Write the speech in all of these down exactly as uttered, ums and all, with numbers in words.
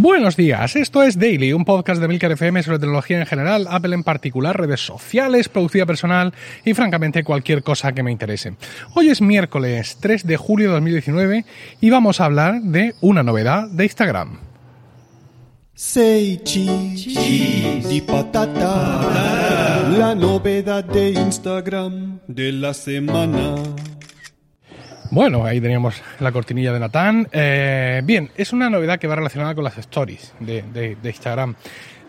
Buenos días, esto es Daily, un podcast de Milker F M sobre tecnología en general, Apple en particular, redes sociales, productividad personal y francamente cualquier cosa que me interese. Hoy es miércoles tres de julio de dos mil diecinueve y vamos a hablar de una novedad de Instagram. Say cheese, cheese. Di patata. Patata, la novedad de Instagram de la semana. Bueno, ahí teníamos la cortinilla de Natán. Eh, bien, es una novedad que va relacionada con las stories de, de, de Instagram.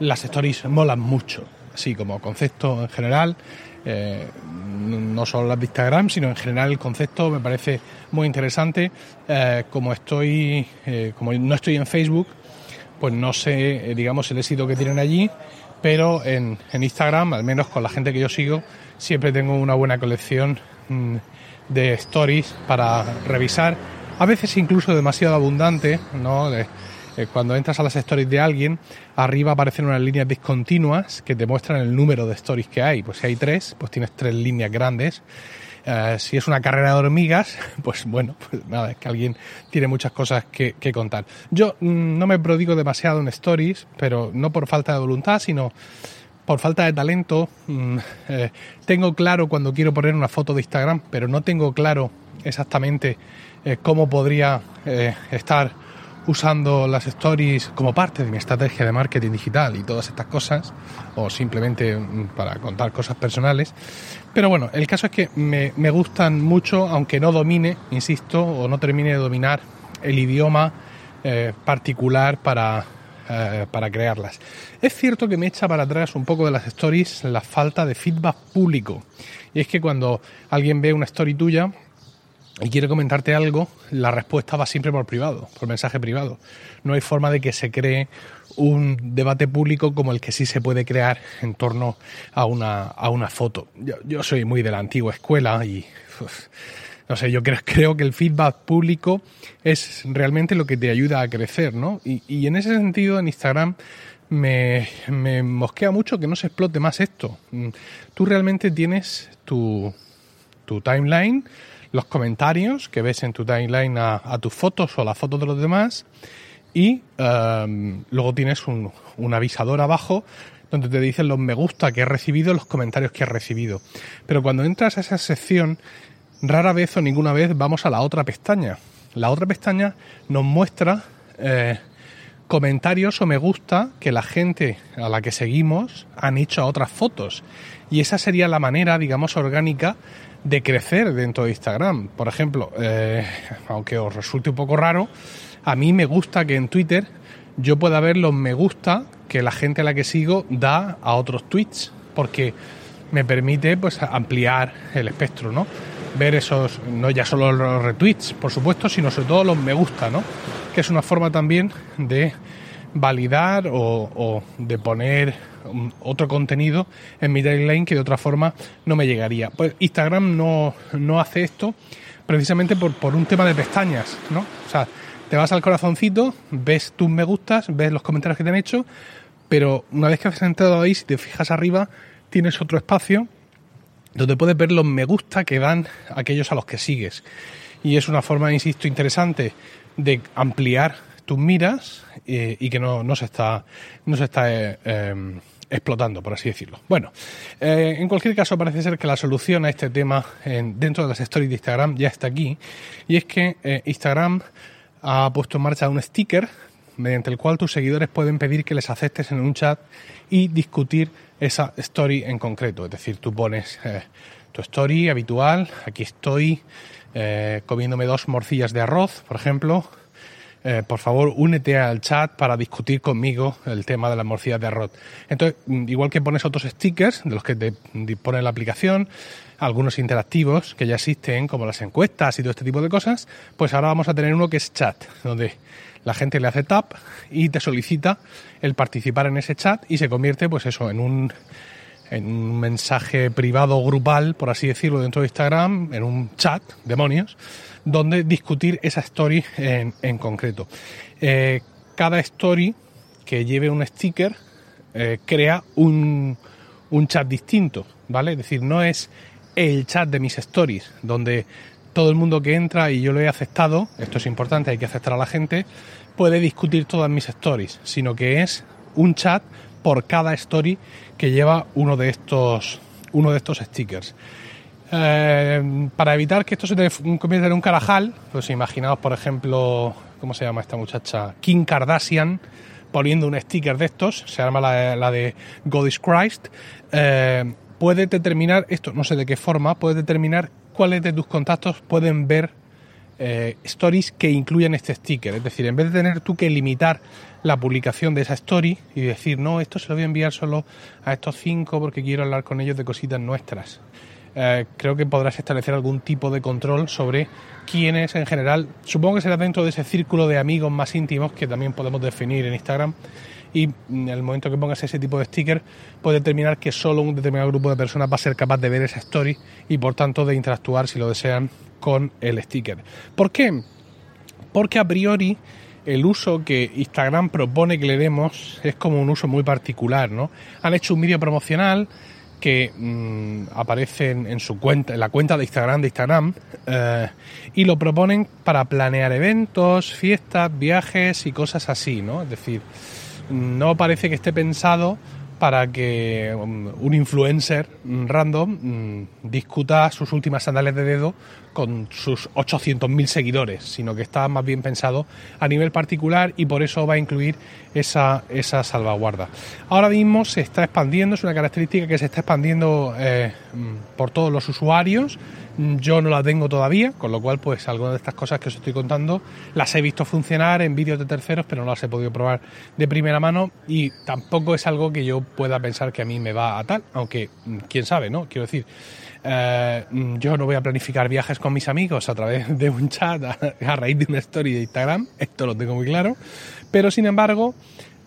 Las stories molan mucho, así como concepto en general. Eh, no solo las de Instagram, sino en general el concepto me parece muy interesante. Eh, como estoy, eh, como no estoy en Facebook, pues no sé, digamos, el éxito que tienen allí. Pero en, en Instagram, al menos con la gente que yo sigo, siempre tengo una buena colección mmm, de stories para revisar, a veces incluso demasiado abundante, ¿no? De, eh, cuando entras a las stories de alguien, arriba aparecen unas líneas discontinuas que te muestran el número de stories que hay. Pues si hay tres, pues tienes tres líneas grandes. Eh, si es una carrera de hormigas, pues bueno, pues nada, es que alguien tiene muchas cosas que, que contar. Yo mmm, no me prodigo demasiado en stories, pero no por falta de voluntad, sino por falta de talento. Eh, tengo claro cuando quiero poner una foto de Instagram, pero no tengo claro exactamente eh, cómo podría eh, estar usando las stories como parte de mi estrategia de marketing digital y todas estas cosas, o simplemente para contar cosas personales. Pero bueno, el caso es que me, me gustan mucho, aunque no domine, insisto, o no termine de dominar el idioma eh, particular para... para crearlas. Es cierto que me echa para atrás un poco de las stories la falta de feedback público. Y es que cuando alguien ve una story tuya y quiere comentarte algo, la respuesta va siempre por privado, por mensaje privado. No hay forma de que se cree un debate público como el que sí se puede crear en torno a una, a una foto. Yo, yo soy muy de la antigua escuela y... Uf, No sé, yo creo, creo que el feedback público es realmente lo que te ayuda a crecer, ¿no? Y, y en ese sentido, en Instagram me, me mosquea mucho que no se explote más esto. Tú realmente tienes tu, tu timeline, los comentarios que ves en tu timeline a, a tus fotos o a las fotos de los demás, y um, luego tienes un, un avisador abajo donde te dicen los me gusta que he recibido, los comentarios que he recibido. Pero cuando entras a esa sección, rara vez o ninguna vez vamos a la otra pestaña. La otra pestaña nos muestra eh, comentarios o me gusta que la gente a la que seguimos han hecho a otras fotos. Y esa sería la manera, digamos, orgánica de crecer dentro de Instagram. Por ejemplo, eh, aunque os resulte un poco raro, a mí me gusta que en Twitter yo pueda ver los me gusta que la gente a la que sigo da a otros tweets, porque me permite, pues, ampliar el espectro, ¿no? Ver esos, no ya solo los retweets, por supuesto, sino sobre todo los me gusta, ¿no? Que es una forma también de validar o, o de poner otro contenido en mi timeline que de otra forma no me llegaría. Pues Instagram no, no hace esto precisamente por, por un tema de pestañas, ¿no? O sea, te vas al corazoncito, ves tus me gustas, ves los comentarios que te han hecho, pero una vez que has entrado ahí, si te fijas arriba, tienes otro espacio donde puedes ver los me gusta que dan aquellos a los que sigues. Y es una forma, insisto, interesante de ampliar tus miras eh, y que no, no se está, no se está eh, eh, explotando, por así decirlo. Bueno, eh, en cualquier caso parece ser que la solución a este tema eh, dentro de las stories de Instagram ya está aquí. Y es que eh, Instagram ha puesto en marcha un sticker mediante el cual tus seguidores pueden pedir que les aceptes en un chat y discutir esa story en concreto. Es decir, tú pones eh, tu story habitual, aquí estoy eh, comiéndome dos morcillas de arroz, por ejemplo, eh, por favor únete al chat para discutir conmigo el tema de las morcillas de arroz. Entonces, igual que pones otros stickers de los que te dispone la aplicación, algunos interactivos que ya existen, como las encuestas y todo este tipo de cosas, pues ahora vamos a tener uno que es chat, donde la gente le hace tap y te solicita el participar en ese chat y se convierte, pues eso, en un, en un mensaje privado grupal, por así decirlo, dentro de Instagram, en un chat, demonios, donde discutir esa story en, en concreto. Eh, cada story que lleve un sticker eh, crea un, un chat distinto, ¿vale? Es decir, no es el chat de mis stories, donde todo el mundo que entra, y yo lo he aceptado, esto es importante, hay que aceptar a la gente, puede discutir todas mis stories, sino que es un chat por cada story que lleva uno de estos, uno de estos stickers. Eh, para evitar que esto se te convierta en un carajal, pues imaginaos, por ejemplo, ¿cómo se llama esta muchacha? Kim Kardashian, poniendo un sticker de estos, se arma la, la de God is Christ, eh, puede determinar, esto no sé de qué forma, puede determinar cuáles de tus contactos pueden ver eh, stories que incluyen este sticker. Es decir, en vez de tener tú que limitar la publicación de esa story y decir, no, esto se lo voy a enviar solo a estos cinco porque quiero hablar con ellos de cositas nuestras. Eh, creo que podrás establecer algún tipo de control sobre quiénes en general, supongo que será dentro de ese círculo de amigos más íntimos que también podemos definir en Instagram, y en el momento que pongas ese tipo de sticker puedes determinar que solo un determinado grupo de personas va a ser capaz de ver esa story y por tanto de interactuar, si lo desean, con el sticker. ¿Por qué? Porque a priori el uso que Instagram propone que le demos es como un uso muy particular, ¿no? Han hecho un vídeo promocional que mmm, aparecen en su cuenta, en la cuenta de Instagram de Instagram, eh, y lo proponen para planear eventos, fiestas, viajes y cosas así, ¿no? Es decir, no parece que esté pensado para que um, un influencer random um, discuta sus últimas sandalias de dedo con sus ochocientos mil seguidores, sino que está más bien pensado a nivel particular, y por eso va a incluir esa, esa salvaguarda. Ahora mismo se está expandiendo, es una característica que se está expandiendo eh, por todos los usuarios. Yo no la tengo todavía, con lo cual pues algunas de estas cosas que os estoy contando las he visto funcionar en vídeos de terceros, pero no las he podido probar de primera mano, y tampoco es algo que yo pueda pensar que a mí me va a tal, aunque quién sabe, ¿no? Quiero decir, eh, yo no voy a planificar viajes con mis amigos a través de un chat a, a raíz de una story de Instagram, esto lo tengo muy claro, pero sin embargo,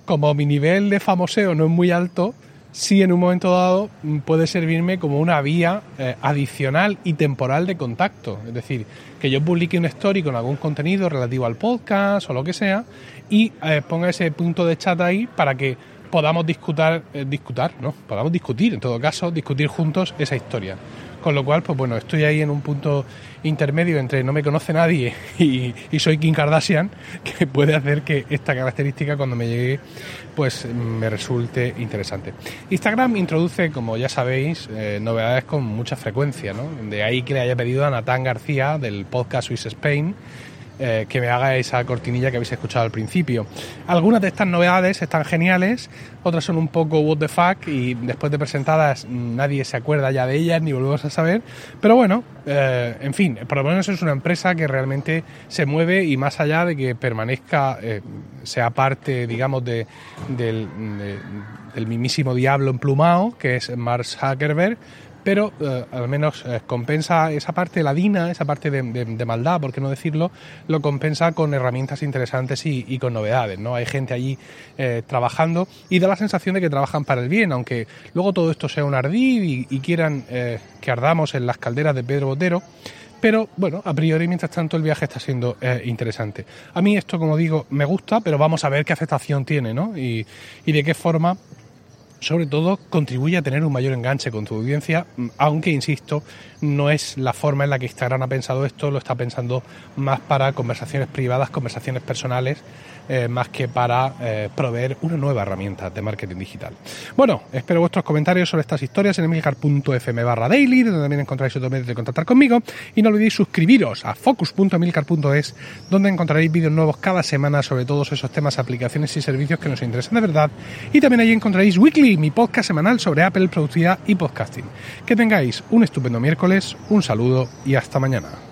como mi nivel de famoseo no es muy alto, sí en un momento dado puede servirme como una vía eh, adicional y temporal de contacto, es decir, que yo publique una story con algún contenido relativo al podcast o lo que sea, y eh, ponga ese punto de chat ahí para que podamos discutir, eh, discutir, ¿no? podamos discutir en todo caso, discutir juntos esa historia. Con lo cual, pues bueno, estoy ahí en un punto intermedio entre no me conoce nadie y, y soy Kim Kardashian, que puede hacer que esta característica cuando me llegue, pues me resulte interesante. Instagram introduce, como ya sabéis, eh, novedades con mucha frecuencia, ¿no? De ahí que le haya pedido a Natán García del podcast Swiss Spain eh, que me haga esa cortinilla que habéis escuchado al principio. Algunas de estas novedades están geniales, otras son un poco what the fuck, y después de presentadas nadie se acuerda ya de ellas ni volvemos a saber, pero bueno, eh, en fin, por lo menos es una empresa que realmente se mueve, y más allá de que permanezca, eh, sea parte, digamos, de, del, de, del mismísimo diablo emplumado que es Mark Zuckerberg, pero eh, al menos eh, compensa esa parte ladina, esa parte de, de, de maldad, por qué no decirlo, lo compensa con herramientas interesantes y, y con novedades, ¿no? Hay gente allí eh, trabajando, y da la sensación de que trabajan para el bien, aunque luego todo esto sea un ardid y, y quieran eh, que ardamos en las calderas de Pedro Botero, pero bueno, a priori, mientras tanto, el viaje está siendo eh, interesante. A mí esto, como digo, me gusta, pero vamos a ver qué aceptación tiene, ¿no? Y, y de qué forma, sobre todo, contribuye a tener un mayor enganche con tu audiencia, aunque, insisto, no es la forma en la que Instagram ha pensado esto, lo está pensando más para conversaciones privadas, conversaciones personales, eh, más que para eh, proveer una nueva herramienta de marketing digital. Bueno, espero vuestros comentarios sobre estas historias en emilcar punto f m barra daily, donde también encontraréis otros medios de contactar conmigo, y no olvidéis suscribiros a focus punto emilcar punto es, donde encontraréis vídeos nuevos cada semana sobre todos esos temas, aplicaciones y servicios que nos interesan de verdad, y también ahí encontraréis Weekly, mi podcast semanal sobre Apple, productividad y podcasting. Que tengáis un estupendo miércoles, un saludo y hasta mañana.